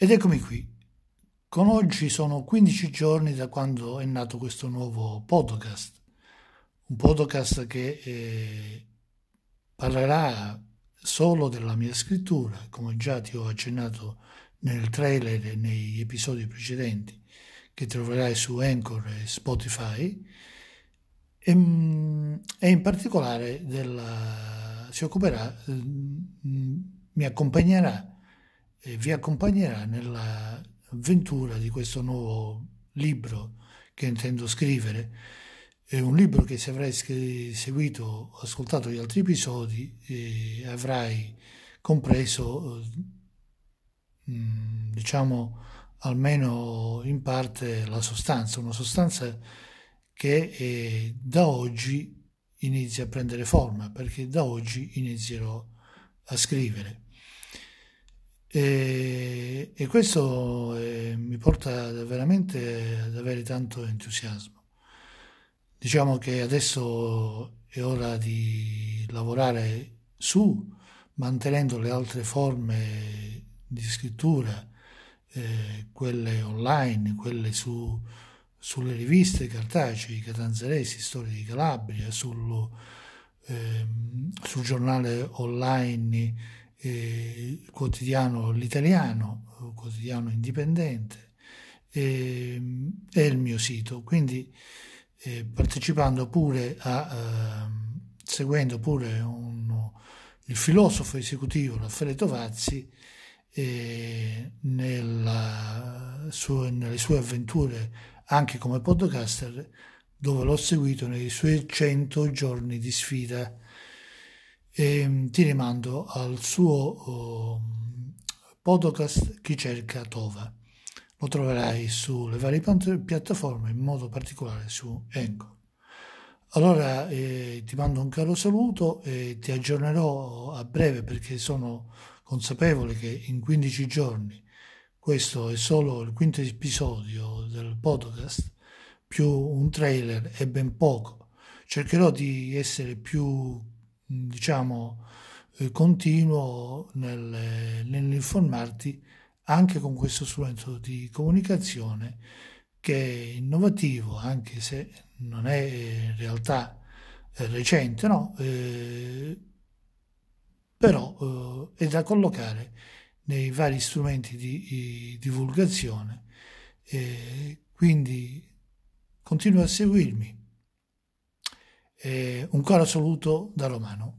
Ed eccomi qui. Con oggi sono 15 giorni da quando è nato questo nuovo podcast. Un podcast che parlerà solo della mia scrittura, come già ti ho accennato nel trailer e negli episodi precedenti, che troverai su Anchor e Spotify, e in particolare vi accompagnerà nell'avventura di questo nuovo libro che intendo scrivere. È un libro che, se avrai seguito o ascoltato gli altri episodi, avrai compreso almeno in parte la sostanza, una sostanza che da oggi inizia a prendere forma, perché da oggi inizierò a scrivere. E questo mi porta veramente ad avere tanto entusiasmo. Diciamo che adesso è ora di lavorare mantenendo le altre forme di scrittura, quelle online, quelle sulle riviste cartacee, Catanzaresi, Storie di Calabria, sul giornale online quotidiano l'italiano, quotidiano indipendente, e il mio sito. Quindi partecipando pure seguendo pure il filosofo esecutivo Raffaele Tovazzi nelle sue avventure anche come podcaster, dove l'ho seguito nei suoi 100 giorni di sfida. Ti rimando al suo podcast Chi cerca Tova. Lo troverai sulle varie piattaforme, in modo particolare su Anchor. Allora ti mando un caro saluto e ti aggiornerò a breve, perché sono consapevole che in 15 giorni, questo è solo il quinto episodio del podcast, più un trailer è ben poco. Cercherò di essere più, continuo nell'informarti anche con questo strumento di comunicazione, che è innovativo, anche se non è in realtà recente, no? Però è da collocare nei vari strumenti di divulgazione. Quindi continua a seguirmi. Un caro saluto da Romano.